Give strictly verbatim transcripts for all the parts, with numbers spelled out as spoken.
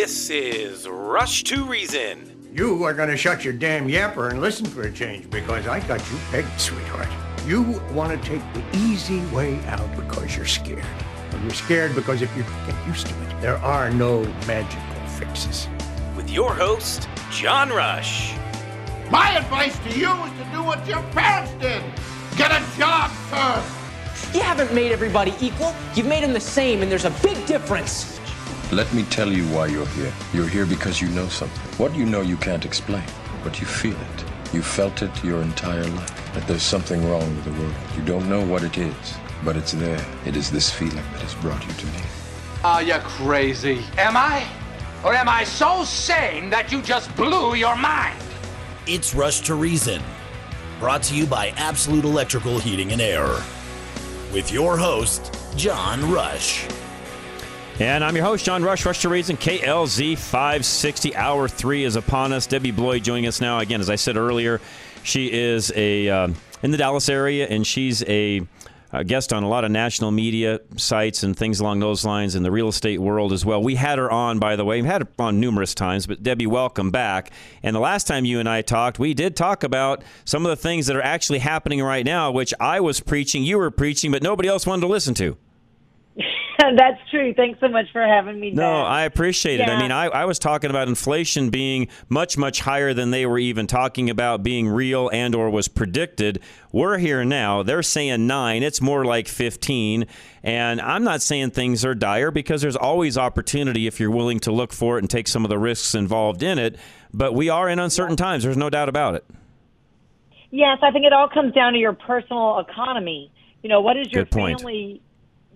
This is Rush to Reason. You are going to shut your damn yapper and listen for a change, because I got you pegged, sweetheart. You want to take the easy way out because you're scared. And you're scared because if you get used to it, there are no magical fixes. With your host, John Rush. My advice to you is to do what your parents did. Get a job first. You haven't made everybody equal. You've made them the same, and there's a big difference. Let me tell you why you're here. You're here because you know something. What you know you can't explain, but you feel it. You felt it your entire life, that there's something wrong with the world. You don't know what it is, but it's there. It is this feeling that has brought you to me. Are you crazy? Am I? Or am I so sane that you just blew your mind? It's Rush to Reason, brought to you by Absolute Electrical Heating and Air, with your host, John Rush. And I'm your host, John Rush, Rush to Reason, K L Z five sixty. Hour three is upon us. Debbie Bloyd joining us now. Again, as I said earlier, she is a um, in the Dallas area, and she's a, a guest on a lot of national media sites and things along those lines in the real estate world as well. We had her on, by the way. We had her on numerous times, but Debbie, welcome back. And the last time you and I talked, we did talk about some of the things that are actually happening right now, which I was preaching, you were preaching, but nobody else wanted to listen to. That's true. Thanks so much for having me back. No, I appreciate it. Yeah. I mean, I, I was talking about inflation being much, much higher than they were even talking about being real and or was predicted. We're here now. They're saying nine. It's more like fifteen. And I'm not saying things are dire, because there's always opportunity if you're willing to look for it and take some of the risks involved in it. But we are in uncertain yeah. times. There's no doubt about it. Yes, I think it all comes down to your personal economy. You know, what is your family...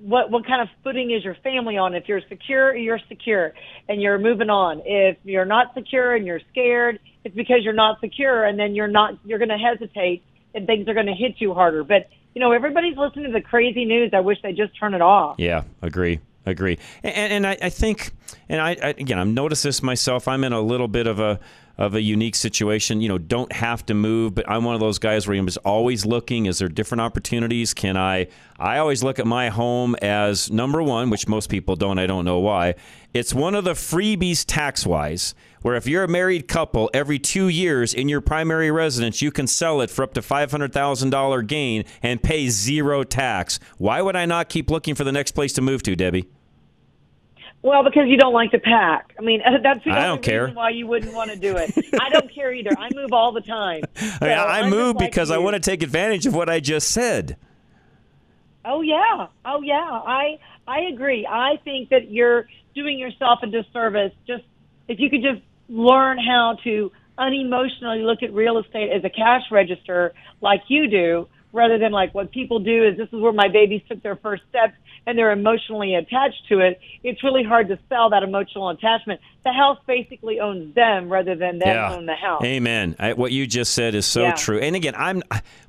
What what kind of footing is your family on? If you're secure, you're secure, and you're moving on. If you're not secure and you're scared, it's because you're not secure, and then you're not you're going to hesitate, and things are going to hit you harder. But you know, everybody's listening to the crazy news. I wish they just turn it off. Yeah, agree, agree. And, and I, I think, and I, I again, I've noticed this myself. I'm in a little bit of a of a unique situation. You know, don't have to move, but I'm one of those guys where I'm just always looking. Is there different opportunities? Can I, I always look at my home as number one, which most people don't. I don't know why. It's one of the freebies tax-wise, where if you're a married couple, every two years in your primary residence, you can sell it for up to five hundred thousand dollars gain and pay zero tax. Why would I not keep looking for the next place to move to, Debbie? Well, because you don't like the pack. I mean, that's the only reason care. why you wouldn't want to do it. I don't care either. I move all the time. So I, mean, I move like because you. I want to take advantage of what I just said. Oh, yeah. Oh, yeah. I I agree. I think that you're doing yourself a disservice. Just if you could just learn how to unemotionally look at real estate as a cash register like you do, rather than like what people do is this is where my babies took their first steps, and they're emotionally attached to it. It's really hard to sell that emotional attachment. The house basically owns them rather than them yeah. own the house. Amen. I, what you just said is so yeah. true. And again, I'm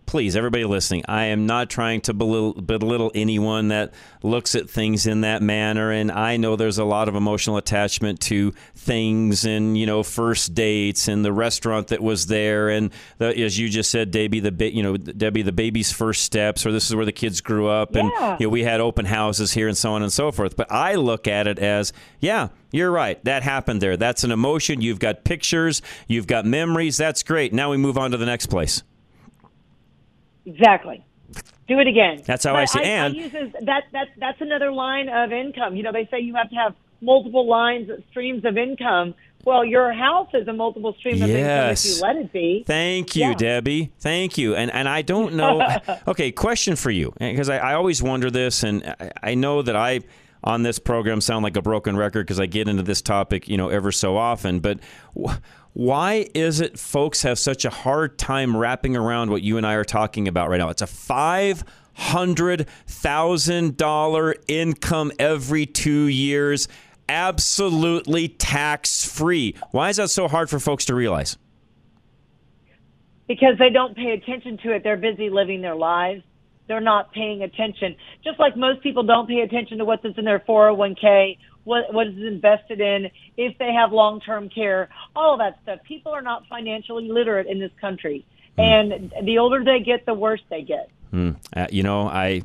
please, everybody listening, I am not trying to belittle, belittle anyone that looks at things in that manner. And I know there's a lot of emotional attachment to things and, you know, first dates and the restaurant that was there. And the, as you just said, Debbie, the you know, Debbie, the baby's first steps, or this is where the kids grew up. And yeah. you know, we had open house. houses here and so on and so forth. But I look at it as, yeah, you're right. That happened there. That's an emotion. You've got pictures. You've got memories. That's great. Now we move on to the next place. Exactly. Do it again. That's how but I see it. And I use this, that, that, that's another line of income. You know, they say you have to have multiple lines, streams of income. Well, your house is a multiple stream of yes. income if you let it be. Thank you, yeah. Debbie. Thank you. And and I don't know. Okay, question for you, because I, I always wonder this, and I, I know that I, on this program, sound like a broken record because I get into this topic, you know, ever so often. But wh- why is it folks have such a hard time wrapping around what you and I are talking about right now? It's a five hundred thousand dollar income every two years. Absolutely tax-free. Why is that so hard for folks to realize? Because they don't pay attention to it. They're busy living their lives. They're not paying attention. Just like most people don't pay attention to what's in their four oh one k, what, what is invested in, if they have long-term care, all of that stuff. People are not financially literate in this country. Mm. And the older they get, the worse they get. Mm. Uh, you know, I...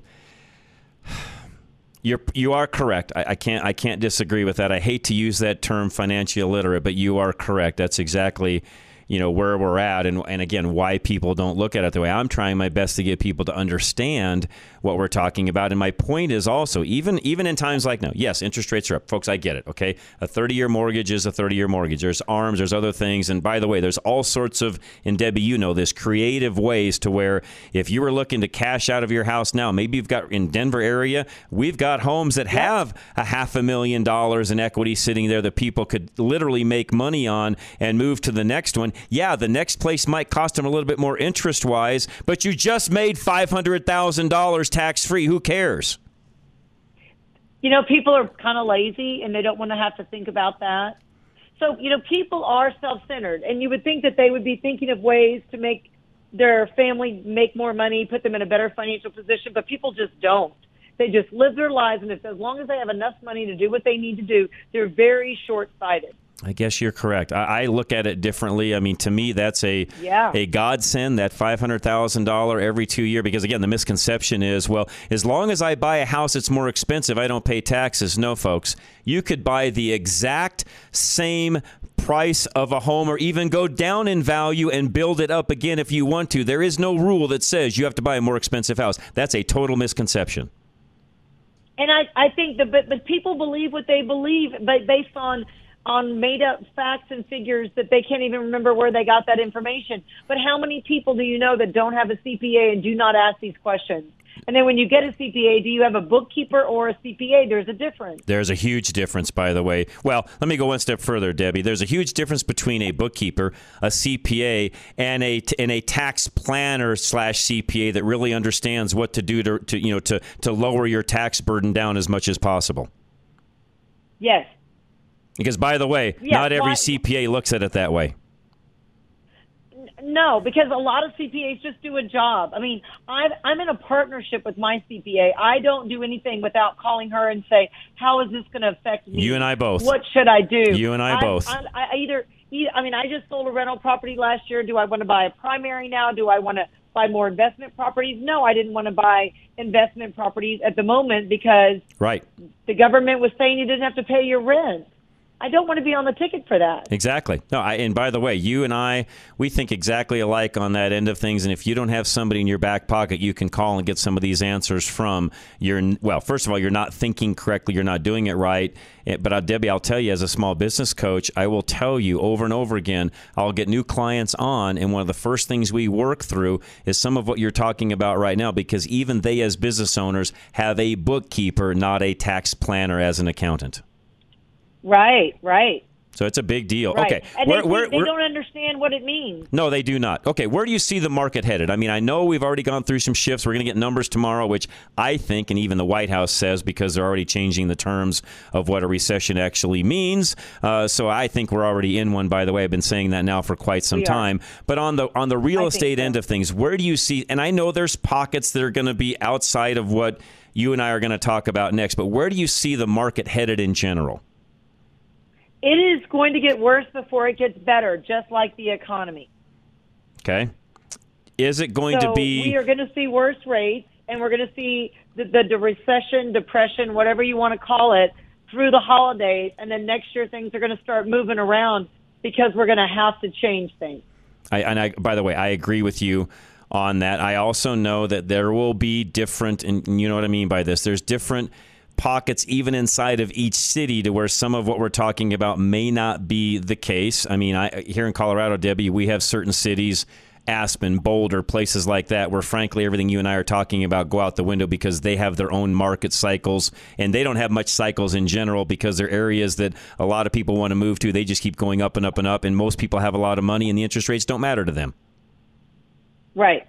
You're, you are correct. I, I can't I can't disagree with that. I hate to use that term, financially illiterate, but you are correct. That's exactly, you know, where we're at, and, and again, why people don't look at it the way I'm trying my best to get people to understand what we're talking about. And my point is also, even even in times like now, yes, interest rates are up. Folks, I get it, okay? A thirty-year mortgage is a thirty-year mortgage. There's ARMs, there's other things, and by the way, there's all sorts of, and Debbie, you know this, creative ways to where if you were looking to cash out of your house now, maybe you've got, in Denver area, we've got homes that have a half a million dollars in equity sitting there that people could literally make money on and move to the next one. Yeah, the next place might cost them a little bit more interest-wise, but you just made five hundred thousand dollars tax-free. Who cares? You know, people are kind of lazy, and they don't want to have to think about that. So, you know, people are self-centered, and you would think that they would be thinking of ways to make their family make more money, put them in a better financial position, but people just don't. They just live their lives, and if, as long as they have enough money to do what they need to do, they're very short-sighted. I guess you're correct. I, I look at it differently. I mean, to me, that's a yeah. a godsend, that five hundred thousand dollars every two year. Because, again, the misconception is, well, as long as I buy a house that's more expensive, I don't pay taxes. No, folks. You could buy the exact same price of a home or even go down in value and build it up again if you want to. There is no rule that says you have to buy a more expensive house. That's a total misconception. And I, I think the but, but people believe what they believe but based on – on made-up facts and figures that they can't even remember where they got that information. But how many people do you know that don't have a C P A and do not ask these questions? And then when you get a C P A, do you have a bookkeeper or a C P A? There's a difference. There's a huge difference, by the way. Well, let me go one step further, Debbie. There's a huge difference between a bookkeeper, a C P A, and a and a tax planner slash C P A that really understands what to do to, to you know to to lower your tax burden down as much as possible. Yes. Because, by the way, yes, not every why? C P A looks at it that way. No, because a lot of C P As just do a job. I mean, I've, I'm in a partnership with my C P A. I don't do anything without calling her and say, how is this going to affect me? You and I both. What should I do? You and I, I both. I, I either, I mean, I just sold a rental property last year. Do I want to buy a primary now? Do I want to buy more investment properties? No, I didn't want to buy investment properties at the moment because right. the government was saying you didn't have to pay your rent. I don't want to be on the ticket for that. Exactly. No, I, and by the way, you and I, we think exactly alike on that end of things. And if you don't have somebody in your back pocket, you can call and get some of these answers from your, well, first of all, you're not thinking correctly. You're not doing it right. But uh, Debbie, I'll tell you, as a small business coach, I will tell you over and over again, I'll get new clients on. And one of the first things we work through is some of what you're talking about right now, because even they as business owners have a bookkeeper, not a tax planner as an accountant. Right, right. So it's a big deal. Right. Okay, and we're, they, we're, they we're, don't understand what it means. No, they do not. Okay, where do you see the market headed? I mean, I know we've already gone through some shifts. We're going to get numbers tomorrow, which I think, and even the White House says, because they're already changing the terms of what a recession actually means. Uh, so I think we're already in one. By the way, I've been saying that now for quite some time. But on the on the real I estate so. end of things, where do you see? And I know there's pockets that are going to be outside of what you and I are going to talk about next. But where do you see the market headed in general? It is going to get worse before it gets better, just like the economy. Okay. Is it going so to be... we are going to see worse rates, and we're going to see the, the, the recession, depression, whatever you want to call it, through the holidays, and then next year things are going to start moving around because we're going to have to change things. I, and I, by the way, I agree with you on that. I also know that there will be different, and you know what I mean by this, there's different pockets even inside of each city to where some of what we're talking about may not be the case. I mean, I, here in Colorado, Debbie, we have certain cities, Aspen, Boulder, places like that, where frankly everything you and I are talking about go out the window because they have their own market cycles and they don't have much cycles in general because they're areas that a lot of people want to move to. They just keep going up and up and up, and most people have a lot of money and the interest rates don't matter to them. Right.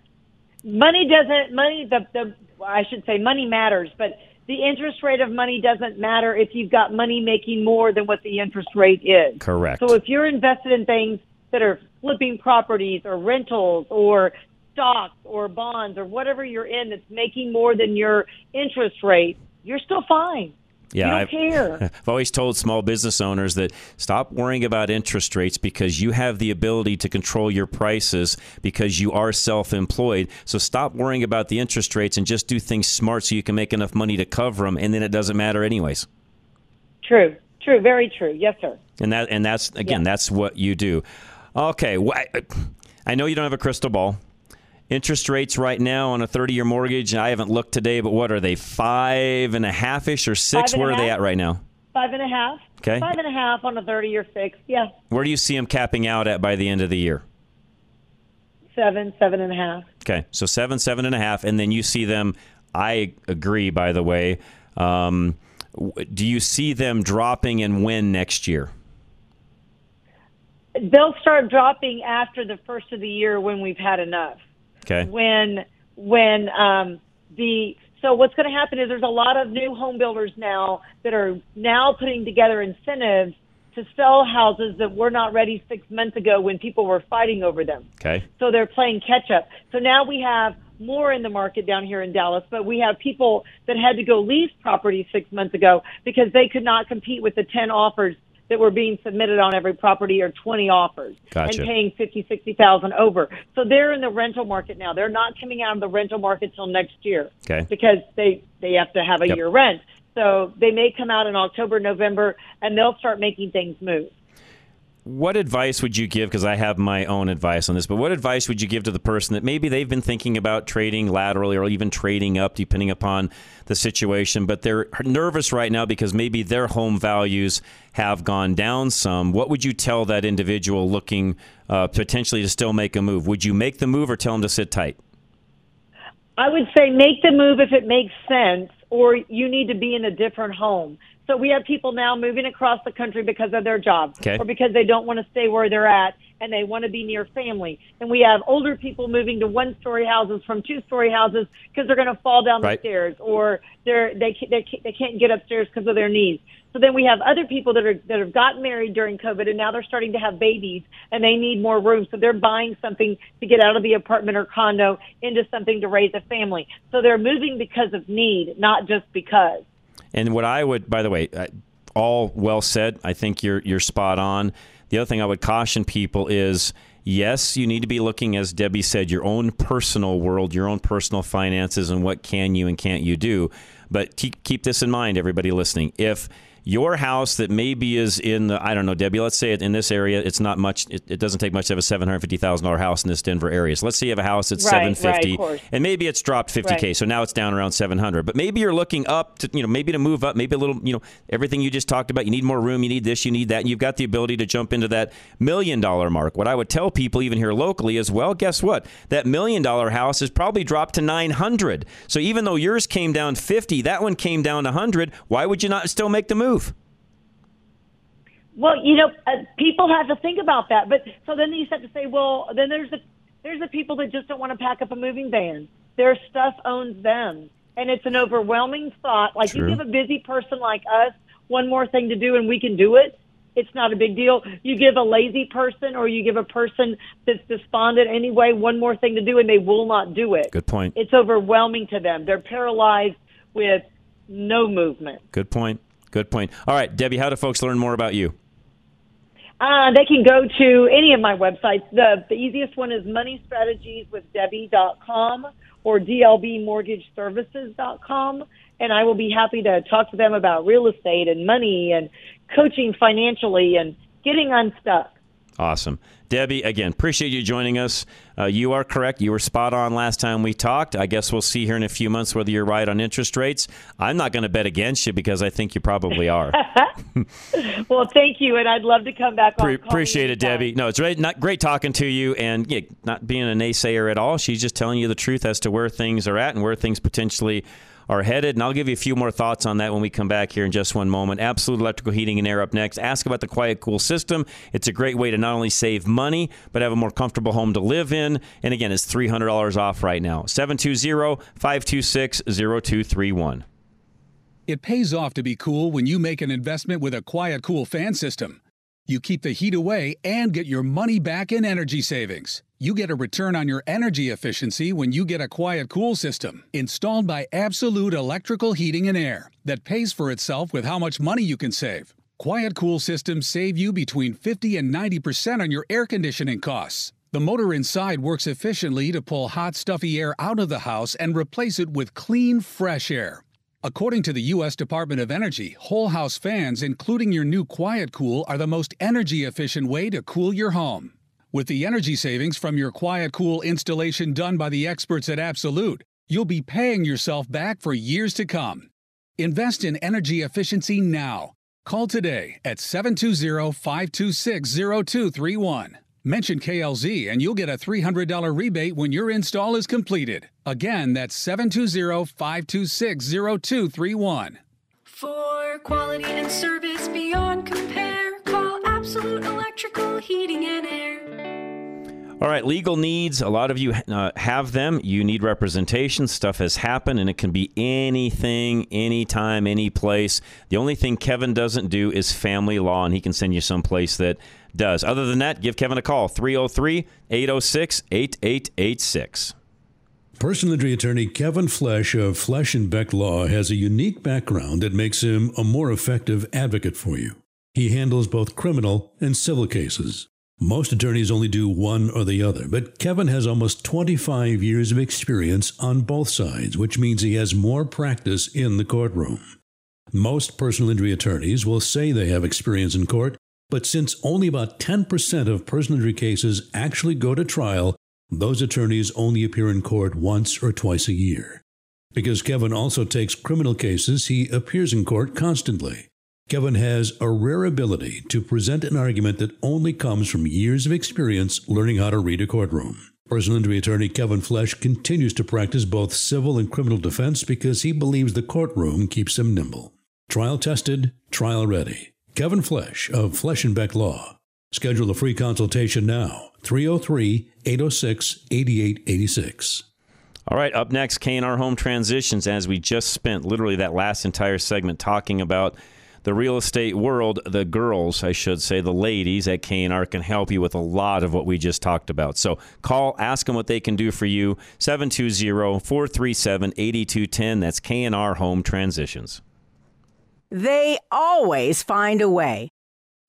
Money doesn't, money, the, the I should say money matters, but the interest rate of money doesn't matter if you've got money making more than what the interest rate is. Correct. So if you're invested in things that are flipping properties or rentals or stocks or bonds or whatever you're in that's making more than your interest rate, you're still fine. Yeah, you don't I've, care. I've always told small business owners that stop worrying about interest rates because you have the ability to control your prices because you are self-employed. So stop worrying about the interest rates and just do things smart so you can make enough money to cover them, and then it doesn't matter anyways. True, true, very true. Yes, sir. And that, and that's, again, yeah. that's what you do. Okay, well, I, I know you don't have a crystal ball. Interest rates right now on a thirty-year mortgage, I haven't looked today, but what are they, five and a half-ish or six? Where are they at right now? Five and a half. Okay. Five and a half on a thirty-year fix, yeah. Where do you see them capping out at by the end of the year? Seven, seven and a half. Okay, so seven, seven and a half, and then you see them, I agree, by the way. Um, do you see them dropping and when next year? They'll start dropping after the first of the year when we've had enough. Okay. When, when um, the, so what's going to happen is there's a lot of new home builders now that are now putting together incentives to sell houses that were not ready six months ago when people were fighting over them. Okay. So they're playing catch up. So now we have more in the market down here in Dallas, but we have people that had to go lease property six months ago because they could not compete with the ten offers that were being submitted on every property, or twenty offers, gotcha. And paying fifty, sixty thousand over. So they're in the rental market now. They're not coming out of the rental market till next year, okay. because they they have to have a yep. year rent. So they may come out in October, November, and they'll start making things move. What advice would you give? Because I have my own advice on this, but what advice would you give to the person that maybe they've been thinking about trading laterally or even trading up, depending upon the situation, but they're nervous right now because maybe their home values have gone down some? What would you tell that individual looking uh, potentially to still make a move? Would you make the move or tell them to sit tight? I would say make the move if it makes sense, or you need to be in a different home. So we have people now moving across the country because of their job, okay. or because they don't want to stay where they're at and they want to be near family. And we have older people moving to one-story houses from two-story houses because they're going to fall down right. the stairs, or they're, they they they can't get upstairs because of their knees. So then we have other people that are that have gotten married during COVID and now they're starting to have babies and they need more room. So they're buying something to get out of the apartment or condo into something to raise a family. So they're moving because of need, not just because. And what I would, by the way, all well said. I think you're you're spot on. The other thing I would caution people is, yes, you need to be looking, as Debbie said, your own personal world, your own personal finances, and what can you and can't you do. But keep keep this in mind, everybody listening. If your house that maybe is in the, I don't know, Debbie, let's say in this area, it's not much, it, it doesn't take much to have a seven hundred fifty thousand dollars house in this Denver area. So let's say you have a house that's right, seven hundred fifty thousand dollars, right, and maybe it's dropped fifty thousand dollars, right. so now it's down around seven hundred thousand dollars. But maybe you're looking up to, you know, maybe to move up, maybe a little, you know, everything you just talked about, you need more room, you need this, you need that, and you've got the ability to jump into that million dollar mark. What I would tell people even here locally is, well, guess what? That million dollar house has probably dropped to nine hundred thousand dollars. So even though yours came down fifty thousand dollars, that one came down one hundred thousand dollars, why would you not still make the move? Well, you know, uh, people have to think about that. But so then you have to say, well, then there's the there's the people that just don't want to pack up a moving van. Their stuff owns them, and it's an overwhelming thought. Like, True. You give a busy person like us one more thing to do, and we can do it. It's not a big deal. You give a lazy person, or you give a person that's despondent anyway, one more thing to do, and they will not do it. Good point. It's overwhelming to them. They're paralyzed with no movement. Good point. Good point. All right, Debbie, how do folks learn more about you? Uh, they can go to any of my websites. The, the easiest one is money strategies with debbie dot com or d l b mortgage services dot com, and I will be happy to talk to them about real estate and money and coaching financially and getting unstuck. Awesome. Debbie, again, appreciate you joining us. Uh, you are correct. You were spot on last time we talked. I guess we'll see here in a few months whether you're right on interest rates. I'm not going to bet against you because I think you probably are. Well, thank you, and I'd love to come back on. Pre- appreciate it, Debbie. No, it's really not great talking to you, and yeah, not being a naysayer at all. She's just telling you the truth as to where things are at and where things potentially are headed, and I'll give you a few more thoughts on that when we come back here in just one moment. Absolute Electrical Heating and Air up next. Ask about the QuietCool system. It's a great way to not only save money, but have a more comfortable home to live in. And again, it's three hundred dollars off right now. seven two zero, five two six, zero two three one. It pays off to be cool when you make an investment with a QuietCool fan system. You keep the heat away and get your money back in energy savings. You get a return on your energy efficiency when you get a QuietCool system installed by Absolute Electrical Heating and Air that pays for itself with how much money you can save. QuietCool systems save you between fifty and ninety percent on your air conditioning costs. The motor inside works efficiently to pull hot, stuffy air out of the house and replace it with clean, fresh air. According to the U S Department of Energy, whole house fans, including your new QuietCool, are the most energy-efficient way to cool your home. With the energy savings from your QuietCool installation done by the experts at Absolute, you'll be paying yourself back for years to come. Invest in energy efficiency now. Call today at seven two zero, five two six, zero two three one. Mention K L Z and you'll get a three hundred dollar rebate when your install is completed. Again, that's seven two zero, five two six, zero two three one. For quality and service beyond compare, call Absolute Electrical Heating and Air. All right, legal needs. A lot of you uh, have them. You need representation. Stuff has happened, and it can be anything, anytime, any place. The only thing Kevin doesn't do is family law, and he can send you someplace that does. Other than that, give Kevin a call, three oh three, eight oh six, eight eight eight six. Personal injury attorney Kevin Flesch of Fleschenbeck Law has a unique background that makes him a more effective advocate for you. He handles both criminal and civil cases. Most attorneys only do one or the other, but Kevin has almost twenty-five years of experience on both sides, which means he has more practice in the courtroom. Most personal injury attorneys will say they have experience in court, but since only about ten percent of personal injury cases actually go to trial, those attorneys only appear in court once or twice a year. Because Kevin also takes criminal cases, he appears in court constantly. Kevin has a rare ability to present an argument that only comes from years of experience learning how to read a courtroom. Personal injury attorney Kevin Flesch continues to practice both civil and criminal defense because he believes the courtroom keeps him nimble. Trial tested, trial ready. Kevin Flesch of Fleschenbeck Law. Schedule a free consultation now, three oh three, eight oh six, eight eight eight six. All right, up next, K R Home Transitions, as we just spent literally that last entire segment talking about the real estate world. The girls, I should say, the ladies at K R can help you with a lot of what we just talked about. So call, ask them what they can do for you, seven two zero, four three seven, eight two one zero. That's K R Home Transitions. They always find a way.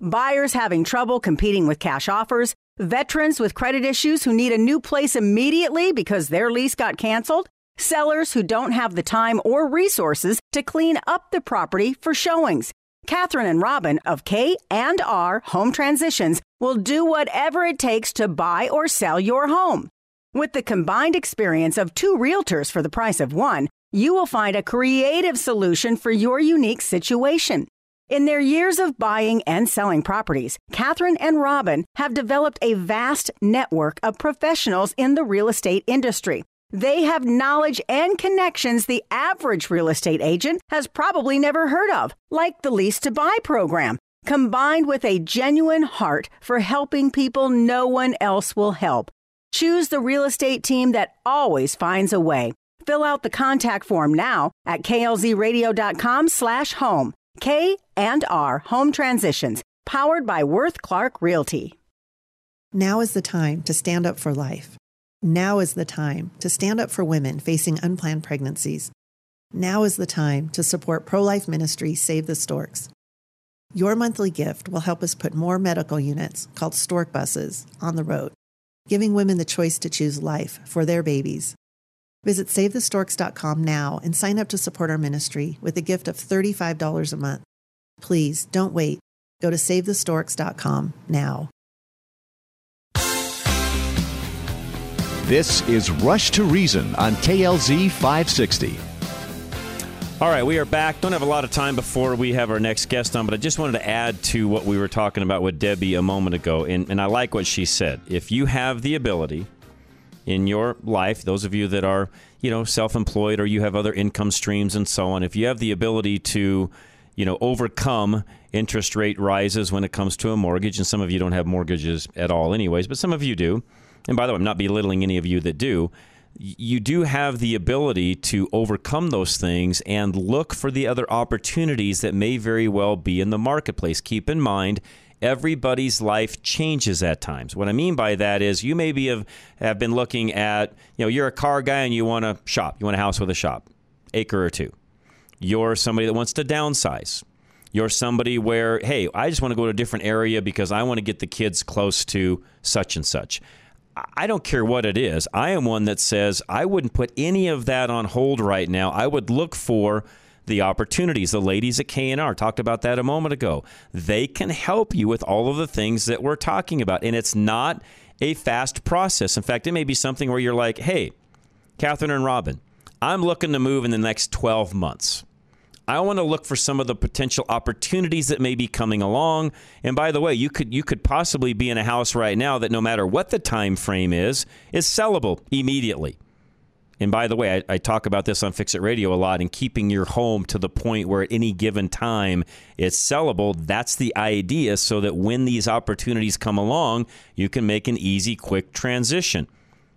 Buyers having trouble competing with cash offers, veterans with credit issues who need a new place immediately because their lease got canceled, sellers who don't have the time or resources to clean up the property for showings. Catherine and Robin of K R Home Transitions will do whatever it takes to buy or sell your home. With the combined experience of two realtors for the price of one, you will find a creative solution for your unique situation. In their years of buying and selling properties, Catherine and Robin have developed a vast network of professionals in the real estate industry. They have knowledge and connections the average real estate agent has probably never heard of, like the Lease to Buy program, combined with a genuine heart for helping people no one else will help. Choose the real estate team that always finds a way. Fill out the contact form now at klzradio dot com slash home. K R Home Transitions, powered by Worth Clark Realty. Now is the time to stand up for life. Now is the time to stand up for women facing unplanned pregnancies. Now is the time to support pro-life ministry Save the Storks. Your monthly gift will help us put more medical units, called stork buses, on the road, giving women the choice to choose life for their babies. Visit save the storks dot com now and sign up to support our ministry with a gift of thirty-five dollars a month. Please don't wait. Go to save the storks dot com now. This is Rush to Reason on K L Z five sixty. All right, we are back. Don't have a lot of time before we have our next guest on, but I just wanted to add to what we were talking about with Debbie a moment ago, and, and I like what she said. If you have the ability in your life, those of you that are, you know, self-employed or you have other income streams and so on, if you have the ability to, you know, overcome interest rate rises when it comes to a mortgage, and some of you don't have mortgages at all anyways, but some of you do. And by the way, I'm not belittling any of you that do. You do have the ability to overcome those things and look for the other opportunities that may very well be in the marketplace. Keep in mind, everybody's life changes at times. What I mean by that is you maybe have, have been looking at, you know, you're a car guy and you want a shop. You want a house with a shop, acre or two. You're somebody that wants to downsize. You're somebody where, hey, I just want to go to a different area because I want to get the kids close to such and such. I don't care what it is. I am one that says I wouldn't put any of that on hold right now. I would look for the opportunities. The ladies at K and R talked about that a moment ago. They can help you with all of the things that we're talking about. And it's not a fast process. In fact, it may be something where you're like, hey, Catherine and Robin, I'm looking to move in the next twelve months. I want to look for some of the potential opportunities that may be coming along. And by the way, you could you could possibly be in a house right now that no matter what the time frame is, is sellable immediately. And by the way, I, I talk about this on Fix It Radio a lot, and keeping your home to the point where at any given time it's sellable. That's the idea, so that when these opportunities come along, you can make an easy, quick transition.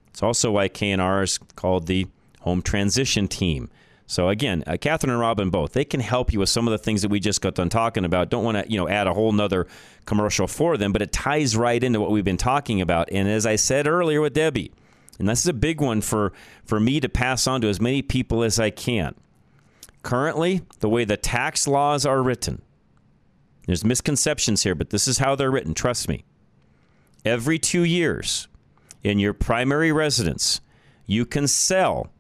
It's also why K and R is called the Home Transition Team. So again, uh, Catherine and Robin both, they can help you with some of the things that we just got done talking about. Don't want to, you know, add a whole nother commercial for them, but it ties right into what we've been talking about. And as I said earlier with Debbie, and this is a big one for, for me to pass on to as many people as I can. Currently, the way the tax laws are written, there's misconceptions here, but this is how they're written. Trust me. Every two years in your primary residence, you can sell.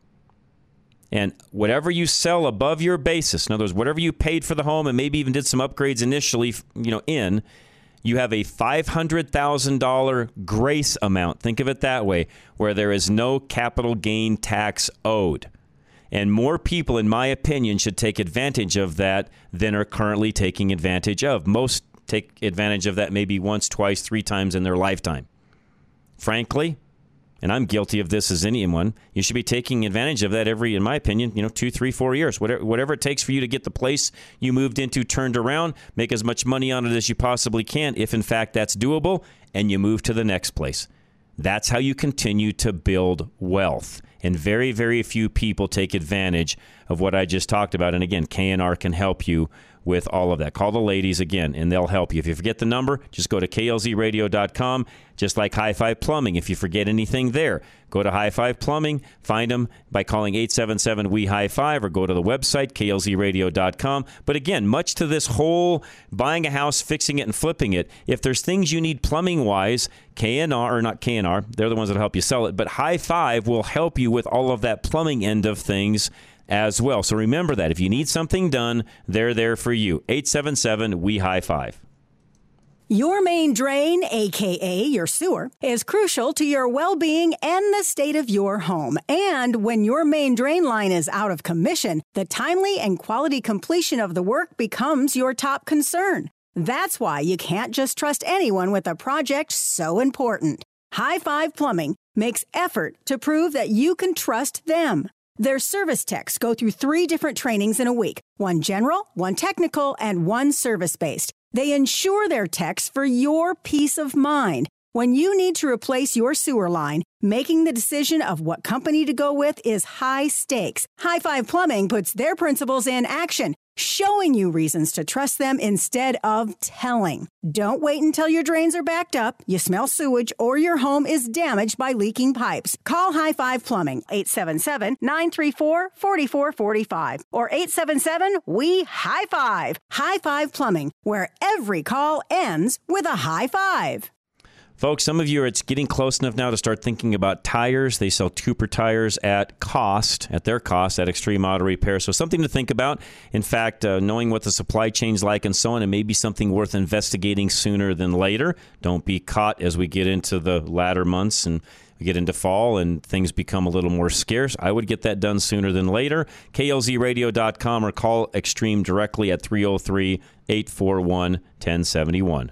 And whatever you sell above your basis, in other words, whatever you paid for the home and maybe even did some upgrades initially, you know, in, you have a five hundred thousand dollars grace amount. Think of it that way, where there is no capital gain tax owed. And more people, in my opinion, should take advantage of that than are currently taking advantage of. Most take advantage of that maybe once, twice, three times in their lifetime. Frankly, and I'm guilty of this as anyone, you should be taking advantage of that every, in my opinion, you know, two, three, four years. Whatever, whatever it takes for you to get the place you moved into turned around, make as much money on it as you possibly can, if in fact that's doable, and you move to the next place. That's how you continue to build wealth. And very, very few people take advantage of what I just talked about. And again, K and R can help you with all of that. Call the ladies again, and they'll help you. If you forget the number, just go to K L Z radio dot com, just like High Five Plumbing. If you forget anything there, go to High Five Plumbing, find them by calling eight seven seven, W E, High Five, or go to the website, K L Z radio dot com. But again, much to this whole buying a house, fixing it, and flipping it, if there's things you need plumbing-wise, K and R, or not K and R, they're the ones that help you sell it, but High Five will help you with all of that plumbing end of things as well. So remember that. If you need something done, they're there for you. eight seven seven, W E, High Five. Your main drain, a k a your sewer, is crucial to your well-being and the state of your home. And when your main drain line is out of commission, the timely and quality completion of the work becomes your top concern. That's why you can't just trust anyone with a project so important. High Five Plumbing makes effort to prove that you can trust them. Their service techs go through three different trainings in a week, one general, one technical, and one service-based. They ensure their techs for your peace of mind. When you need to replace your sewer line, making the decision of what company to go with is high stakes. High Five Plumbing puts their principles in action, showing you reasons to trust them instead of telling. Don't wait until your drains are backed up, you smell sewage, or your home is damaged by leaking pipes. Call High Five Plumbing, eight seven seven, nine three four, four four four five, or eight seven seven, W E, High Five. High Five Plumbing, where every call ends with a high five. Folks, some of you, it's getting close enough now to start thinking about tires. They sell Cooper tires at cost, at their cost, at Extreme Auto Repair. So something to think about. In fact, uh, knowing what the supply chain's like and so on, it may be something worth investigating sooner than later. Don't be caught as we get into the latter months and we get into fall and things become a little more scarce. I would get that done sooner than later. K L Z radio dot com or call Extreme directly at three oh three, eight four one, one oh seven one.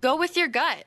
Go with your gut.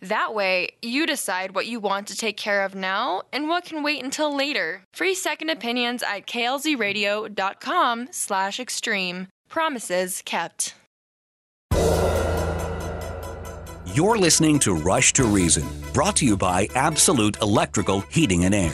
That way, you decide what you want to take care of now and what can wait until later. Free second opinions at klzradio.com slash extreme. Promises kept. You're listening to Rush to Reason, brought to you by Absolute Electrical Heating and Air.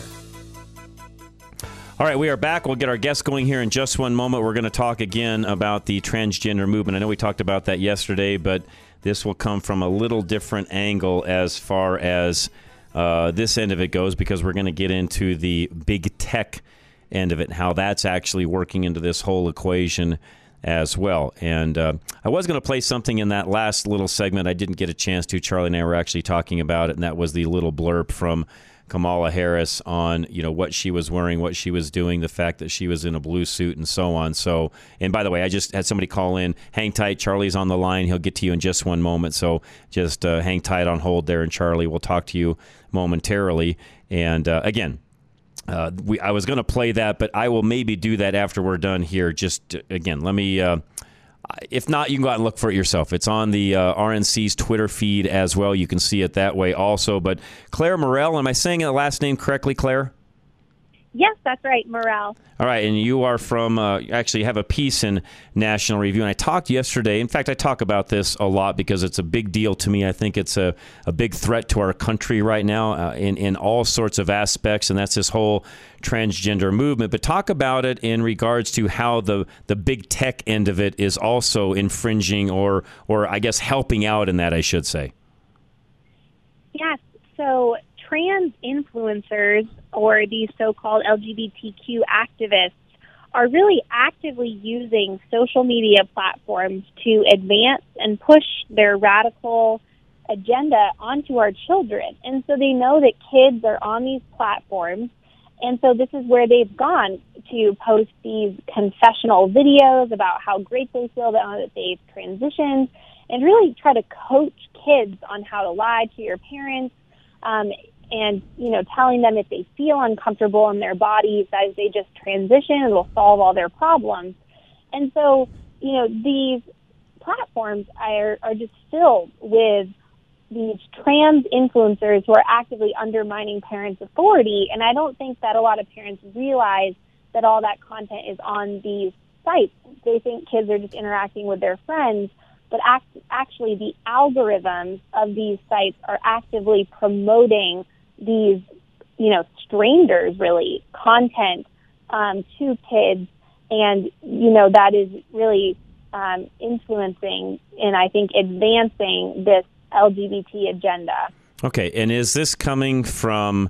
All right, we are back. We'll get our guests going here in just one moment. We're going to talk again about the transgender movement. I know we talked about that yesterday, but this will come from a little different angle as far as uh, this end of it goes, because we're going to get into the big tech end of it and how that's actually working into this whole equation as well. And uh, I was going to play something in that last little segment. I didn't get a chance to. Charlie and I were actually talking about it, and that was the little blurb from Kamala Harris on, you know, what she was wearing, what she was doing, the fact that she was in a blue suit and so on. So, and by the way, I just had somebody call in. Hang tight. Charlie's on the line. He'll get to you in just one moment. So just uh, hang tight on hold there. And Charlie, we'll talk to you momentarily. And uh, again, uh, we, I was going to play that, but I will maybe do that after we're done here. Just uh, again, let me, uh, if not, you can go out and look for it yourself. It's on the uh, R N C's Twitter feed as well. You can see it that way also. But Claire Morell, am I saying the last name correctly, Claire? Yes, that's right, Morell. All right, and you are from, uh, actually have a piece in National Review. And I talked yesterday. In fact, I talk about this a lot because it's a big deal to me. I think it's a, a big threat to our country right now uh, in, in all sorts of aspects, and that's this whole transgender movement. But talk about it in regards to how the, the big tech end of it is also infringing or, or I guess, helping out in that, I should say. Yes, so trans influencers or these so-called L G B T Q activists are really actively using social media platforms to advance and push their radical agenda onto our children. And so they know that kids are on these platforms, and so this is where they've gone to post these confessional videos about how great they feel that they've transitioned and really try to coach kids on how to lie to your parents. Um, And, you know, telling them if they feel uncomfortable in their bodies, that if they just transition, it will solve all their problems. And so, you know, these platforms are, are just filled with these trans influencers who are actively undermining parents' authority. And I don't think that a lot of parents realize that all that content is on these sites. They think kids are just interacting with their friends. But act, actually, the algorithms of these sites are actively promoting these, you know, strangers, really, content um, to kids. And, you know, that is really um, influencing and I think advancing this L G B T agenda. Okay. And is this coming from,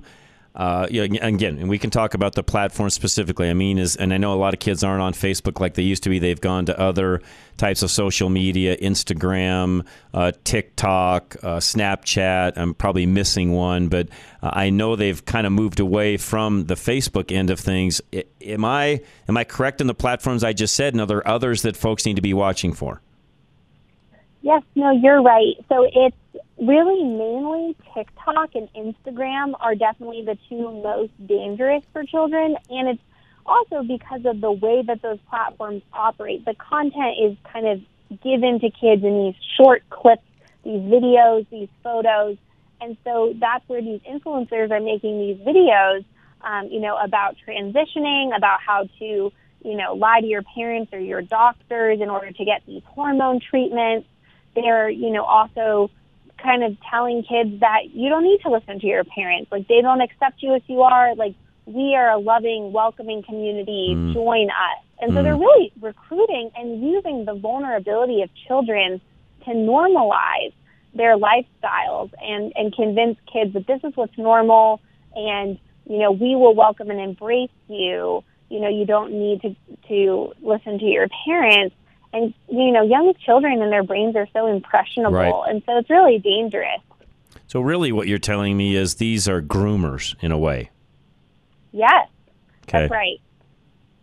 uh, you know, again, and we can talk about the platform specifically. I mean, is, and I know a lot of kids aren't on Facebook like they used to be. They've gone to other types of social media, Instagram, uh, TikTok, uh, Snapchat. I'm probably missing one, but uh, I know they've kind of moved away from the Facebook end of things. I, am I am I correct in the platforms I just said? And are there others that folks need to be watching for? Yes, no, you're right. So it's really mainly TikTok and Instagram are definitely the two most dangerous for children. And it's also because of the way that those platforms operate. The content is kind of given to kids in these short clips, these videos, these photos. And so that's where these influencers are making these videos, um, you know, about transitioning, about how to, you know, lie to your parents or your doctors in order to get these hormone treatments. They're, you know, also kind of telling kids that you don't need to listen to your parents. Like, they don't accept you as you are. Like, we are a loving, welcoming community. Mm. Join us. And mm. so they're really recruiting and using the vulnerability of children to normalize their lifestyles and, and convince kids that this is what's normal and, you know, we will welcome and embrace you. You know, you don't need to, to listen to your parents. And, you know, young children and their brains are so impressionable. Right. And so it's really dangerous. So really what you're telling me is these are groomers in a way. Yes, okay. That's right.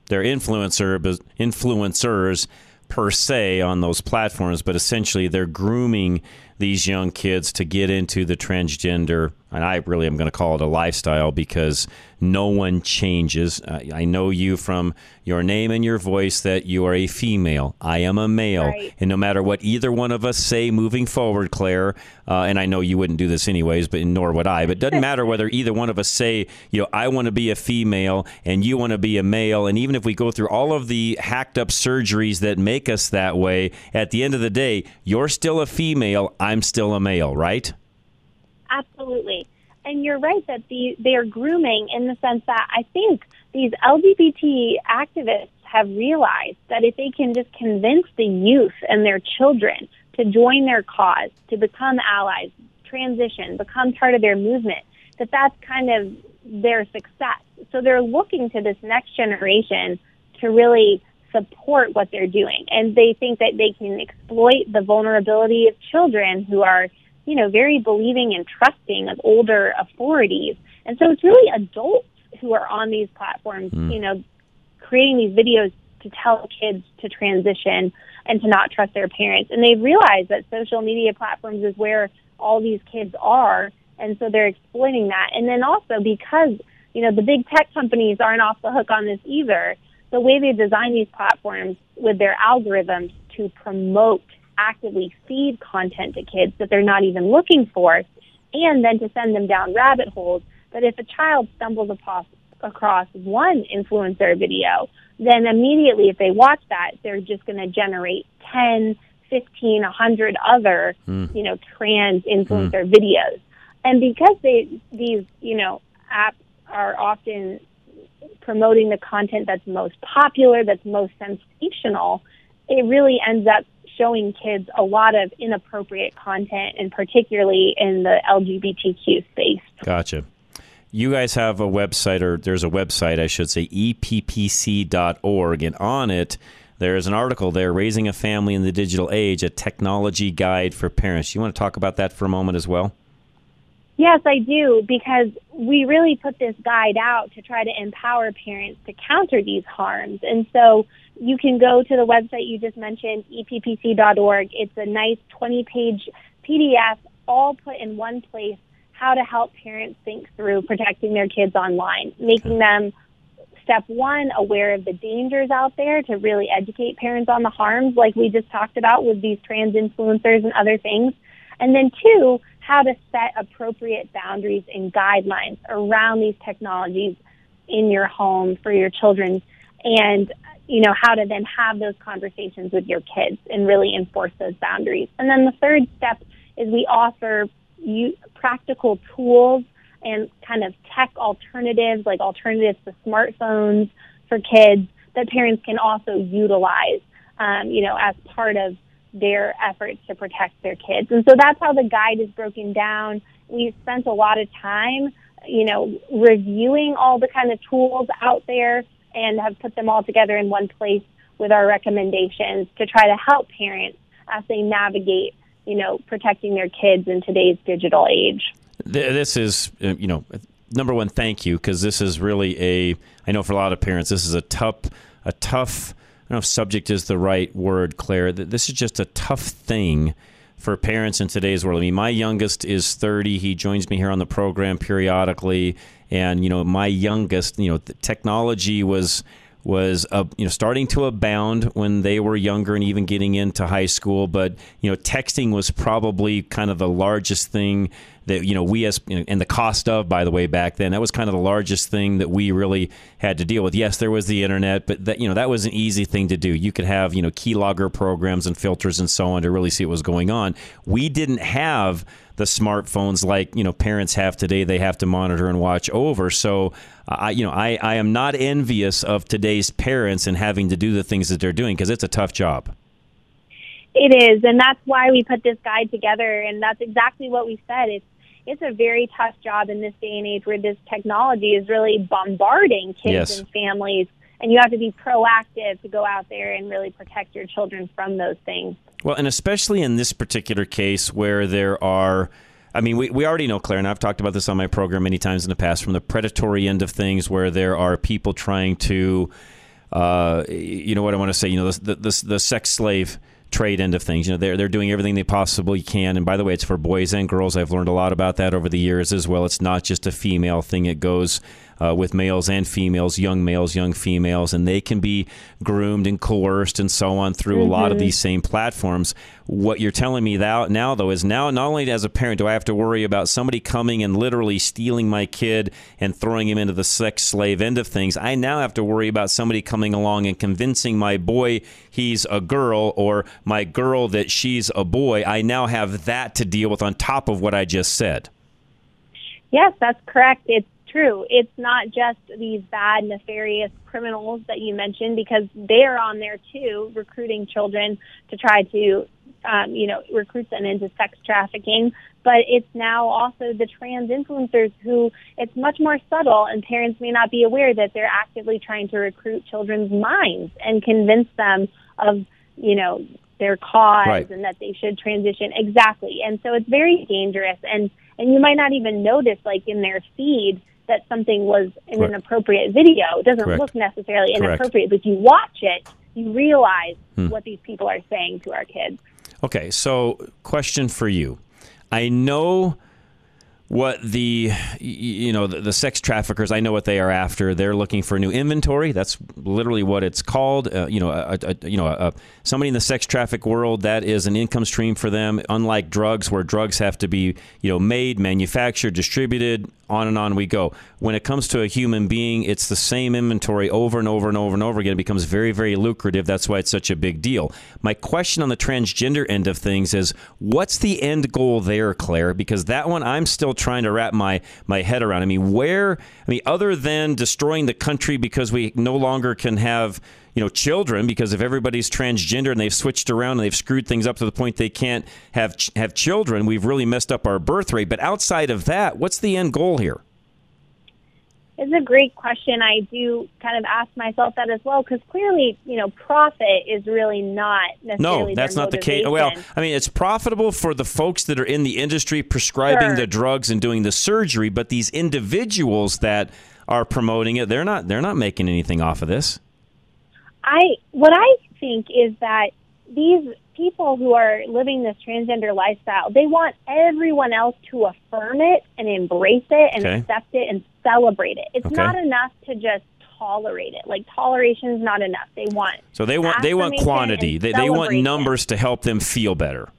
they're influencer influencers per se on those platforms, but essentially they're grooming these young kids to get into the transgender, and I really am going to call it a lifestyle, because no one changes. I, I know you from your name and your voice that you are a female. I am a male. Right. And no matter what either one of us say moving forward, Claire, uh, and I know you wouldn't do this anyways, but nor would I, but it doesn't matter whether either one of us say, you know, I want to be a female and you want to be a male. And even if we go through all of the hacked up surgeries that make us that way, at the end of the day, you're still a female. I'm still a male, right? Absolutely. And you're right that the, they are grooming in the sense that I think these L G B T activists have realized that if they can just convince the youth and their children to join their cause, to become allies, transition, become part of their movement, that that's kind of their success. So they're looking to this next generation to really support what they're doing. And they think that they can exploit the vulnerability of children who are, you know, very believing and trusting of older authorities. And so it's really adults who are on these platforms, mm. you know, creating these videos to tell kids to transition and to not trust their parents. And they've realized that social media platforms is where all these kids are. And so they're exploiting that. And then also because, you know, the big tech companies aren't off the hook on this either. The way they design these platforms with their algorithms to promote, actively feed content to kids that they're not even looking for, and then to send them down rabbit holes. But if a child stumbles across one influencer video, then immediately if they watch that, they're just going to generate ten, fifteen, one hundred other, mm. you know, trans influencer mm. videos. And because they these, you know, apps are often promoting the content that's most popular, that's most sensational, it really ends up showing kids a lot of inappropriate content, and particularly in the L G B T Q space. Gotcha. You guys have a website, or there's a website, I should say, E P P C dot org, and on it, there is an article there, Raising a Family in the Digital Age, a Technology Guide for Parents. You want to talk about that for a moment as well? Yes, I do, because we really put this guide out to try to empower parents to counter these harms. And so you can go to the website you just mentioned, E P P C dot org. It's a nice twenty-page P D F, all put in one place, how to help parents think through protecting their kids online, making them, step one, aware of the dangers out there to really educate parents on the harms, like we just talked about with these trans influencers and other things. And then two, how to set appropriate boundaries and guidelines around these technologies in your home for your children, and, you know, how to then have those conversations with your kids and really enforce those boundaries. And then the third step is we offer you practical tools and kind of tech alternatives, like alternatives to smartphones for kids that parents can also utilize, um, you know, as part of their efforts to protect their kids. And so that's how the guide is broken down. We've spent a lot of time, you know, reviewing all the kind of tools out there and have put them all together in one place with our recommendations to try to help parents as they navigate, you know, protecting their kids in today's digital age. This is, you know, number one, thank you, because this is really a, I know for a lot of parents, this is a tough, a tough, I don't know if subject is the right word, Claire. This is just a tough thing for parents in today's world. I mean, my youngest is thirty. He joins me here on the program periodically. And, you know, my youngest, you know, the technology was, was uh, you know, starting to abound when they were younger and even getting into high school. But, you know, texting was probably kind of the largest thing that, you know, we as, and the cost of, by the way, back then, that was kind of the largest thing that we really had to deal with. Yes, there was the internet, but that, you know, that was an easy thing to do. You could have, you know, keylogger programs and filters and so on to really see what was going on. We didn't have the smartphones like, you know, parents have today. They have to monitor and watch over. So, I, you know, I, I am not envious of today's parents and having to do the things that they're doing, because it's a tough job. It is, and that's why we put this guide together, and that's exactly what we said. It's It's a very tough job in this day and age where this technology is really bombarding kids yes. and families, and you have to be proactive to go out there and really protect your children from those things. Well, and especially in this particular case where there are, I mean, we, we already know, Claire, and I've talked about this on my program many times in the past, from the predatory end of things where there are people trying to uh, you know what I want to say, you know, the, the, the sex slave trade end of things. You know, they're, they're doing everything they possibly can. And by the way, it's for boys and girls. I've learned a lot about that over the years as well. It's not just a female thing. It goes uh, with males and females, young males, young females, and they can be groomed and coerced and so on through mm-hmm. a lot of these same platforms. What you're telling me that now, though, is now not only as a parent do I have to worry about somebody coming and literally stealing my kid and throwing him into the sex slave end of things, I now have to worry about somebody coming along and convincing my boy he's a girl or my girl that she's a boy. I now have that to deal with on top of what I just said. Yes, that's correct. It's true. It's not just these bad, nefarious criminals that you mentioned, because they're on there too, recruiting children to try to, um, you know, recruit them into sex trafficking. But it's now also the trans influencers who, it's much more subtle, and parents may not be aware that they're actively trying to recruit children's minds and convince them of, you know, their cause right. and that they should transition. Exactly. And so it's very dangerous. And, and you might not even notice, like, in their feed that something was in right. an appropriate video. It doesn't Correct. Look necessarily inappropriate, Correct. But you watch it, you realize hmm. what these people are saying to our kids. Okay, so question for you. I know what the, you know, the, the sex traffickers, I know what they are after. They're looking for new inventory. That's literally what it's called. Uh, you know, a, a, you know, a, somebody in the sex traffic world, that is an income stream for them. Unlike drugs, where drugs have to be, you know, made, manufactured, distributed, on and on we go. When it comes to a human being, it's the same inventory over and over and over and over again. It becomes very, very lucrative. That's why it's such a big deal. My question on the transgender end of things is, what's the end goal there, Claire? Because that one I'm still trying to wrap my my head around. I mean, where, I mean, other than destroying the country because we no longer can have, you know, children, because if everybody's transgender and they've switched around and they've screwed things up to the point they can't have have children, we've really messed up our birth rate. But outside of that, what's the end goal here? It's a great question. I do kind of ask myself that as well, because clearly, you know, profit is really not necessarily. No, that's their not motivation. The case. Well, I mean, it's profitable for the folks that are in the industry prescribing sure. the drugs and doing the surgery, but these individuals that are promoting it, they're not. They're not making anything off of this. I what I think is that these people who are living this transgender lifestyle, they want everyone else to affirm it and embrace it and okay. accept it and celebrate it. It's okay. not enough to just tolerate it. Like, toleration is not enough. They want so they want they want quantity. They they want numbers it. To help them feel better.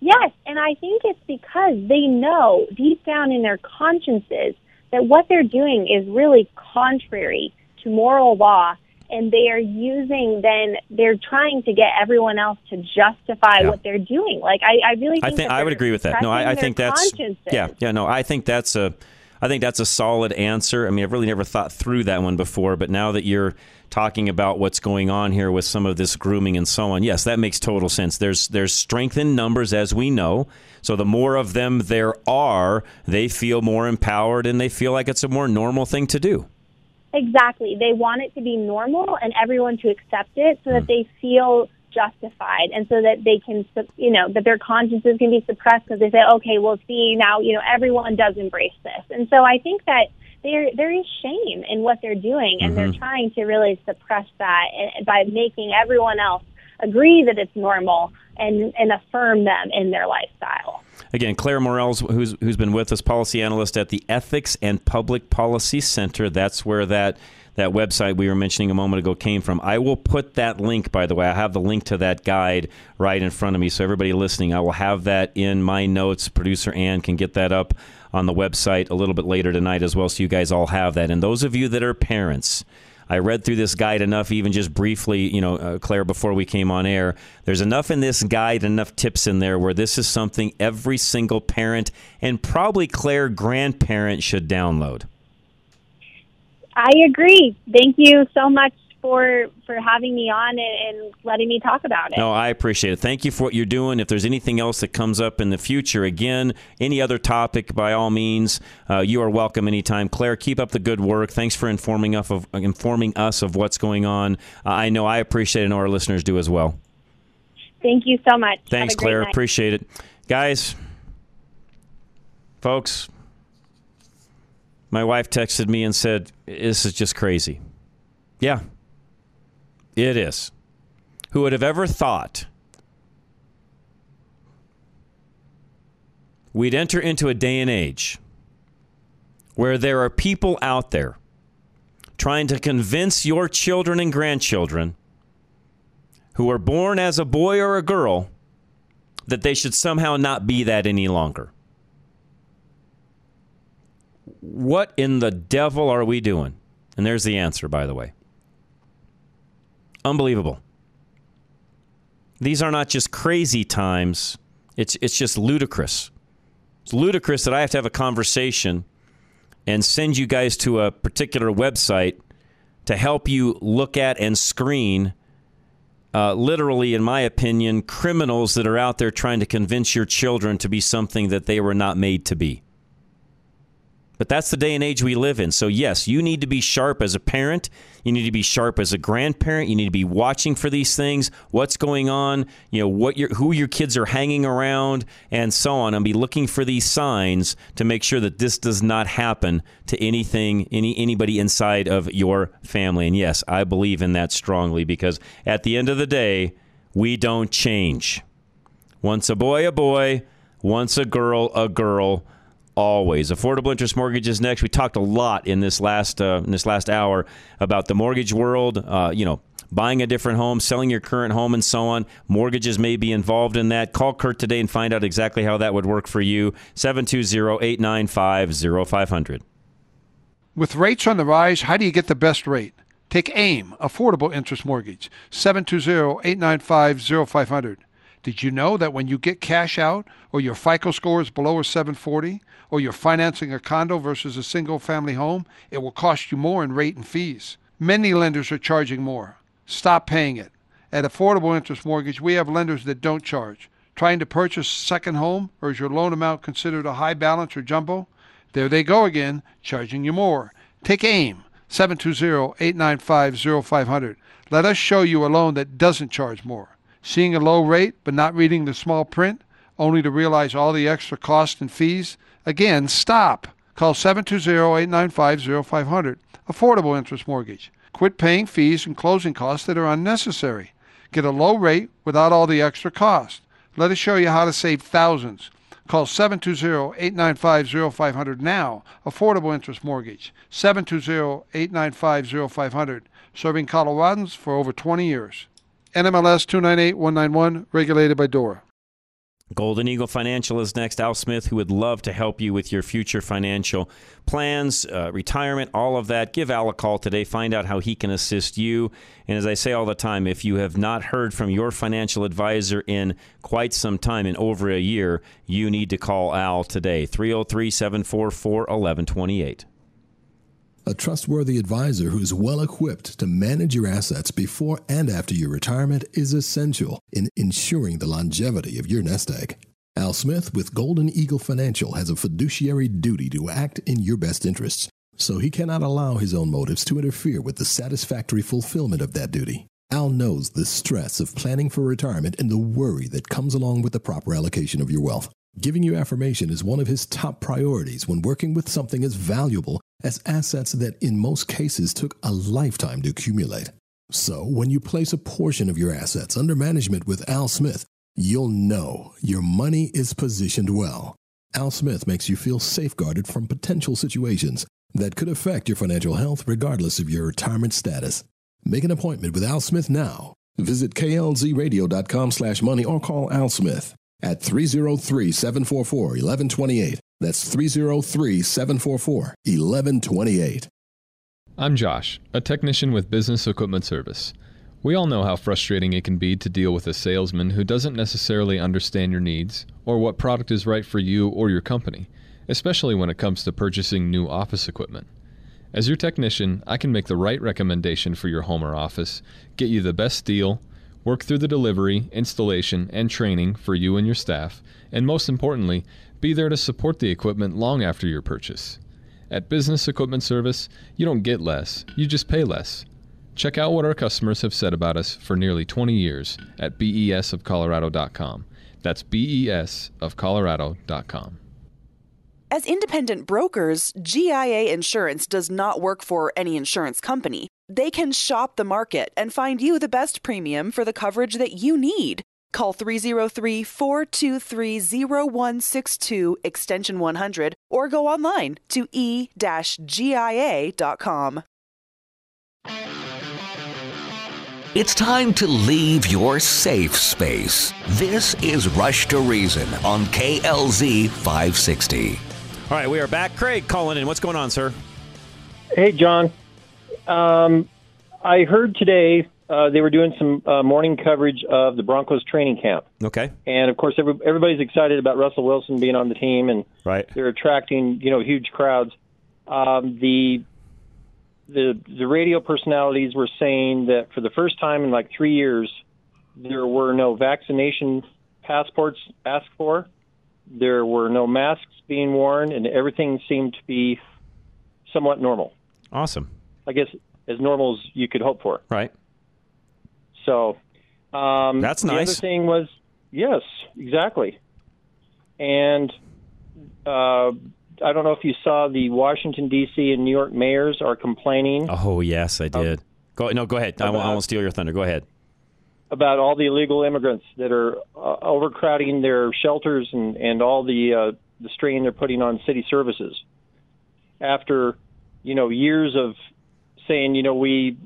Yes, and I think it's because they know deep down in their consciences that what they're doing is really contrary to moral law. And they are using, then they're trying to get everyone else to justify yeah. what they're doing. Like, I, I really think, I, think, I would agree with that. No, I, I think that's, yeah, yeah, no, I think that's a, I think that's a solid answer. I mean, I've really never thought through that one before, but now that you're talking about what's going on here with some of this grooming and so on, yes, that makes total sense. There's, there's strength in numbers, as we know. So the more of them there are, they feel more empowered and they feel like it's a more normal thing to do. Exactly. They want it to be normal and everyone to accept it so that they feel justified and so that they can, you know, that their consciences can be suppressed because they say, okay, well, see, now, you know, everyone does embrace this. And so I think that there there is shame in what they're doing, and mm-hmm. they're trying to really suppress that by making everyone else agree that it's normal and, and affirm them in their lifestyle. Again, Claire Morell, who's, who's been with us, policy analyst at the Ethics and Public Policy Center. That's where that, that website we were mentioning a moment ago came from. I will put that link, by the way. I have the link to that guide right in front of me. So everybody listening, I will have that in my notes. Producer Ann can get that up on the website a little bit later tonight as well, so you guys all have that. And those of you that are parents, I read through this guide enough, even just briefly, you know, uh, Claire, before we came on air. There's enough in this guide, enough tips in there where this is something every single parent and probably Claire grandparent should download. I agree. Thank you so much for for having me on and, and letting me talk about it. No, I appreciate it. Thank you for what you're doing. If there's anything else that comes up in the future, again, any other topic, by all means, uh, you are welcome anytime. Claire, keep up the good work. Thanks for informing us of, informing us of what's going on. Uh, I know I appreciate it, and our listeners do as well. Thank you so much. Thanks, Claire. Night. Appreciate it. Guys, folks, my wife texted me and said, this is just crazy. Yeah. It is. Who would have ever thought we'd enter into a day and age where there are people out there trying to convince your children and grandchildren who are born as a boy or a girl that they should somehow not be that any longer. What in the devil are we doing? And there's the answer, by the way. Unbelievable. These are not just crazy times. It's, it's just ludicrous. It's ludicrous that I have to have a conversation and send you guys to a particular website to help you look at and screen, uh, literally, in my opinion, criminals that are out there trying to convince your children to be something that they were not made to be. But that's the day and age we live in. So, yes, you need to be sharp as a parent. You need to be sharp as a grandparent. You need to be watching for these things, what's going on, you know, what your, who your kids are hanging around, and so on. And be looking for these signs to make sure that this does not happen to anything, any anybody inside of your family. And, yes, I believe in that strongly because at the end of the day, we don't change. Once a boy, a boy. Once a girl, a girl. Always. Affordable Interest Mortgage is next. We talked a lot in this last uh, in this last hour about the mortgage world, uh, you know, buying a different home, selling your current home, and so on. Mortgages may be involved in that. Call Kurt today and find out exactly how that would work for you. seven two zero, eight nine five, zero five zero zero. With rates on the rise, how do you get the best rate? Take AIM, Affordable Interest Mortgage, seven two zero, eight nine five, zero five zero zero. Did you know that when you get cash out or your FICO score is below a seven forty or you're financing a condo versus a single-family home, it will cost you more in rate and fees? Many lenders are charging more. Stop paying it. At Affordable Interest Mortgage, we have lenders that don't charge. Trying to purchase a second home, or is your loan amount considered a high balance or jumbo? There they go again, charging you more. Take AIM, seven two zero, eight nine five, zero five zero zero. Let us show you a loan that doesn't charge more. Seeing a low rate but not reading the small print, only to realize all the extra costs and fees? Again, stop. Call seven two zero, eight nine five, zero five zero zero. Affordable Interest Mortgage. Quit paying fees and closing costs that are unnecessary. Get a low rate without all the extra costs. Let us show you how to save thousands. Call seven two zero, eight nine five, zero five zero zero now. Affordable Interest Mortgage. seven two zero, eight nine five, zero five zero zero. Serving Coloradans for over twenty years. N M L S two nine eight one nine one, regulated by DORA. Golden Eagle Financial is next. Al Smith, who would love to help you with your future financial plans, uh, retirement, all of that. Give Al a call today. Find out how he can assist you. And as I say all the time, if you have not heard from your financial advisor in quite some time, in over a year, you need to call Al today. three oh three, seven four four, one one two eight. A trustworthy advisor who's well-equipped to manage your assets before and after your retirement is essential in ensuring the longevity of your nest egg. Al Smith with Golden Eagle Financial has a fiduciary duty to act in your best interests, so he cannot allow his own motives to interfere with the satisfactory fulfillment of that duty. Al knows the stress of planning for retirement and the worry that comes along with the proper allocation of your wealth. Giving you affirmation is one of his top priorities when working with something as valuable as assets that in most cases took a lifetime to accumulate. So when you place a portion of your assets under management with Al Smith, you'll know your money is positioned well. Al Smith makes you feel safeguarded from potential situations that could affect your financial health regardless of your retirement status. Make an appointment with Al Smith now. Visit K L Z radio dot com slash money or call Al Smith at three oh three, seven four four, one one two eight. That's three oh three, seven four four, one one two eight. I'm Josh, a technician with Business Equipment Service. We all know how frustrating it can be to deal with a salesman who doesn't necessarily understand your needs or what product is right for you or your company, especially when it comes to purchasing new office equipment. As your technician, I can make the right recommendation for your home or office, get you the best deal, work through the delivery, installation, and training for you and your staff, and most importantly, be there to support the equipment long after your purchase. At Business Equipment Service, you don't get less, you just pay less. Check out what our customers have said about us for nearly twenty years at B E S of Colorado dot com. That's B E S of Colorado dot com. As independent brokers, G I A Insurance does not work for any insurance company. They can shop the market and find you the best premium for the coverage that you need. Call three oh three, four two three, oh one six two, extension one hundred, or go online to e dash g i a dot com. It's time to leave your safe space. This is Rush to Reason on K L Z five sixty. All right, we are back. Craig calling in. What's going on, sir? Hey, John. Um, I heard today uh, they were doing some uh, morning coverage of the Broncos training camp. Okay. And, of course, every, everybody's excited about Russell Wilson being on the team, and right. they're attracting, you know, huge crowds. Um, the, the the radio personalities were saying that for the first time in, like, three years, there were no vaccination passports asked for. There were no masks being worn, and everything seemed to be somewhat normal. Awesome. I guess as normal as you could hope for. Right. So um, that's nice. The other thing was, yes, exactly. And uh, I don't know if you saw the Washington, D C and New York mayors are complaining. Oh, yes, I did. Um, go No, go ahead. I won't, I won't steal your thunder. Go ahead. About all the illegal immigrants that are uh, overcrowding their shelters and, and all the uh, the strain they're putting on city services. After, you know, years of saying, you know, we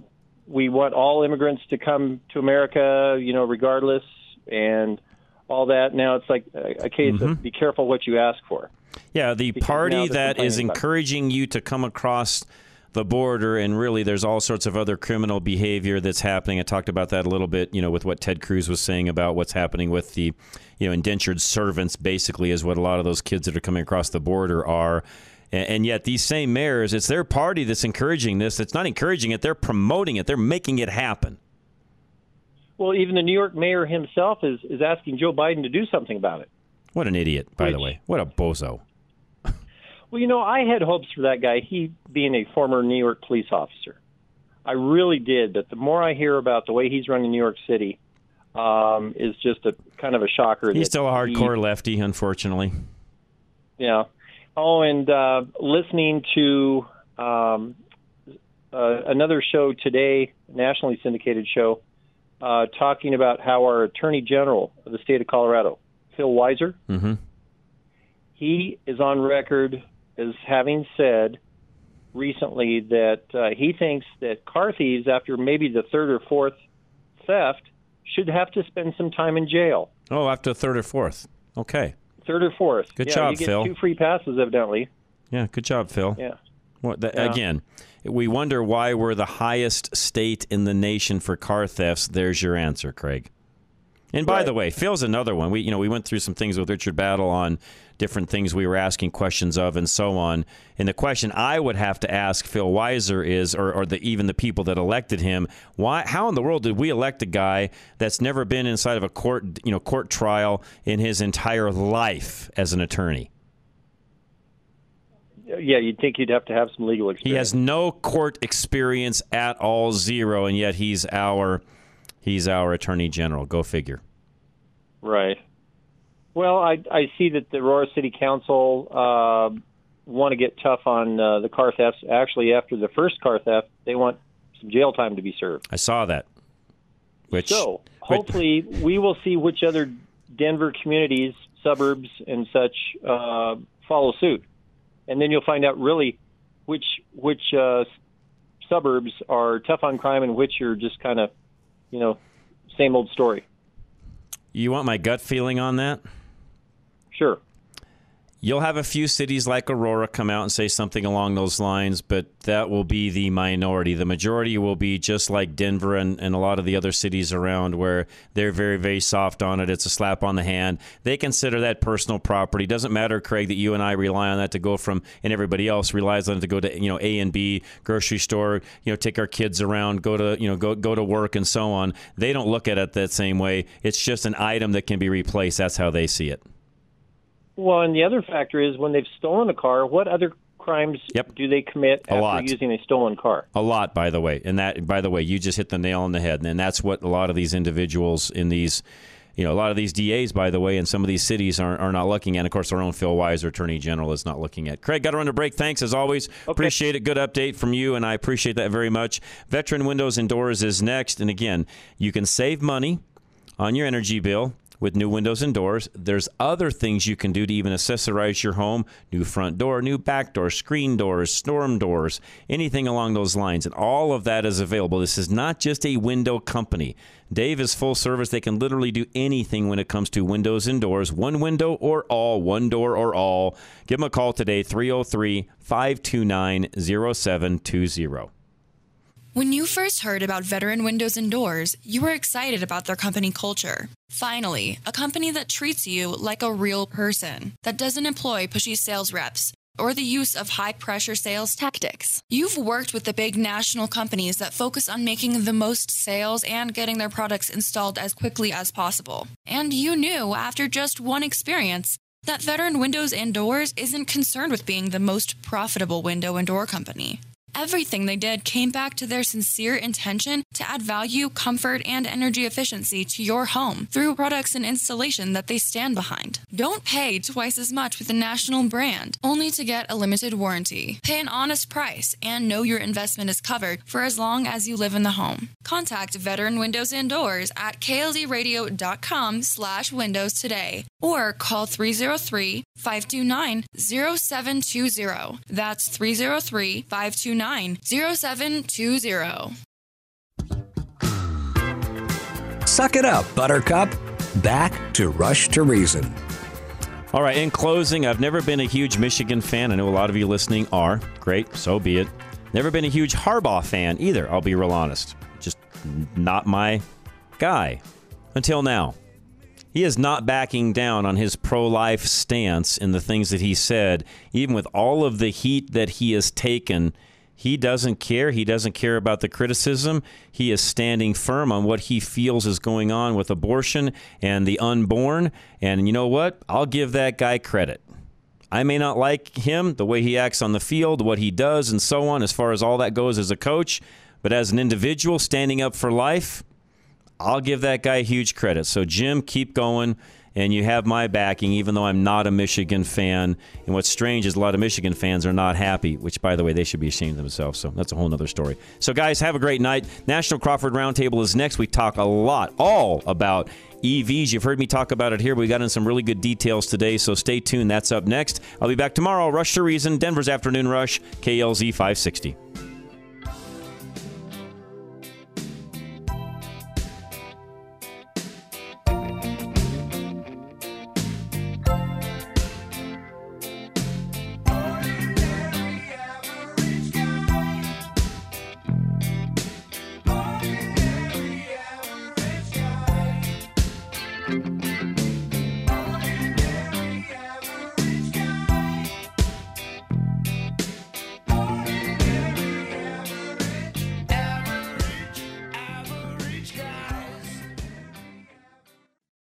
we want all immigrants to come to America, you know, regardless, and all that. Now it's like a, a case mm-hmm. of be careful what you ask for. Yeah, the because party that is encouraging you to come across the border, and really there's all sorts of other criminal behavior that's happening. I talked about that a little bit, you know, with what Ted Cruz was saying about what's happening with the, you know, indentured servants, basically, is what a lot of those kids that are coming across the border are. And yet these same mayors, it's their party that's encouraging this. It's not encouraging it. They're promoting it. They're making it happen. Well, even the New York mayor himself is, is asking Joe Biden to do something about it. What an idiot, by Which, the way. What a bozo. Well, you know, I had hopes for that guy, he being a former New York police officer. I really did, but the more I hear about the way he's running New York City um, is just a kind of a shocker. He's still a hardcore he, lefty, unfortunately. Yeah. Oh, and uh, listening to um, uh, another show today, nationally syndicated show, uh, talking about how our Attorney General of the state of Colorado, Phil Weiser, mm-hmm. he is on record as having said recently that uh, he thinks that car thieves, after maybe the third or fourth theft, should have to spend some time in jail. Oh, after third or fourth. Okay. Third or fourth. Good yeah, job, you get Phil. Two free passes, evidently. Yeah, good job, Phil. Yeah. Well, the, yeah. Again, we wonder why we're the highest state in the nation for car thefts. There's your answer, Craig. And by right. the way, Phil's another one. We, you know, we went through some things with Richard Battle on different things we were asking questions of and so on. And the question I would have to ask Phil Weiser is, or, or the, even the people that elected him, why? How in the world did we elect a guy that's never been inside of a court, you know, court trial in his entire life as an attorney? Yeah, you'd think he'd have to have some legal experience. He has no court experience at all, zero, and yet he's our. He's our attorney general. Go figure. Right. Well, I, I see that the Aurora City Council uh, want to get tough on uh, the car thefts. Actually, after the first car theft, they want some jail time to be served. I saw that. Which, so hopefully which... we will see which other Denver communities, suburbs, and such uh, follow suit. And then you'll find out really which, which uh, suburbs are tough on crime and which are just kind of, you know, same old story. You want my gut feeling on that? Sure. You'll have a few cities like Aurora come out and say something along those lines, but that will be the minority. The majority will be just like Denver and, and a lot of the other cities around where they're very, very soft on it. It's a slap on the hand. They consider that personal property. Doesn't matter, Craig, that you and I rely on that to go from, and everybody else relies on it to go to, you know, A and B, grocery store, you know, take our kids around, go to, you know, go, go to work and so on. They don't look at it that same way. It's just an item that can be replaced. That's how they see it. Well, and the other factor is when they've stolen a car, what other crimes yep. do they commit a after lot. using a stolen car? A lot, by the way. And that, by the way, you just hit the nail on the head. And that's what a lot of these individuals in these you know, a lot of these D As, by the way, in some of these cities are, are not looking at. And, of course, our own Phil Weiser, Attorney General, is not looking at. Craig, got to run to break. Thanks, as always. Okay. Appreciate it. Good update from you, and I appreciate that very much. Veteran Windows and Doors is next. And, again, you can save money on your energy bill with new windows and doors. There's other things you can do to even accessorize your home. New front door, new back door, screen doors, storm doors, anything along those lines. And all of that is available. This is not just a window company. Dave is full service. They can literally do anything when it comes to windows and doors. One window or all, one door or all. Give them a call today, three oh three, five two nine, oh seven two oh. When you first heard about Veteran Windows and Doors, you were excited about their company culture. Finally, a company that treats you like a real person, that doesn't employ pushy sales reps or the use of high-pressure sales tactics. You've worked with the big national companies that focus on making the most sales and getting their products installed as quickly as possible. And you knew after just one experience that Veteran Windows and Doors isn't concerned with being the most profitable window and door company. Everything they did came back to their sincere intention to add value, comfort, and energy efficiency to your home through products and installation that they stand behind. Don't pay twice as much with a national brand, only to get a limited warranty. Pay an honest price and know your investment is covered for as long as you live in the home. Contact Veteran Windows and Doors at klzradio.com slash windows today or call three oh three, five two nine, oh seven two oh. That's three oh three, five two nine, oh seven two oh. Suck it up, Buttercup. Back to Rush to Reason. All right, in closing, I've never been a huge Michigan fan. I know a lot of you listening are. Great, so be it. Never been a huge Harbaugh fan either, I'll be real honest. Just not my guy until now. He is not backing down on his pro-life stance and the things that he said. Even with all of the heat that he has taken, he doesn't care. He doesn't care about the criticism. He is standing firm on what he feels is going on with abortion and the unborn. And you know what? I'll give that guy credit. I may not like him, the way he acts on the field, what he does, and so on, as far as all that goes as a coach. But as an individual standing up for life, I'll give that guy huge credit. So, Jim, keep going, and you have my backing, even though I'm not a Michigan fan. And what's strange is a lot of Michigan fans are not happy, which, by the way, they should be ashamed of themselves. So that's a whole other story. So, guys, have a great night. National Crawford Roundtable is next. We talk a lot, all about E Vs. You've heard me talk about it here, but we got in some really good details today, so stay tuned. That's up next. I'll be back tomorrow. Rush to Reason, Denver's Afternoon Rush, K L Z five sixty.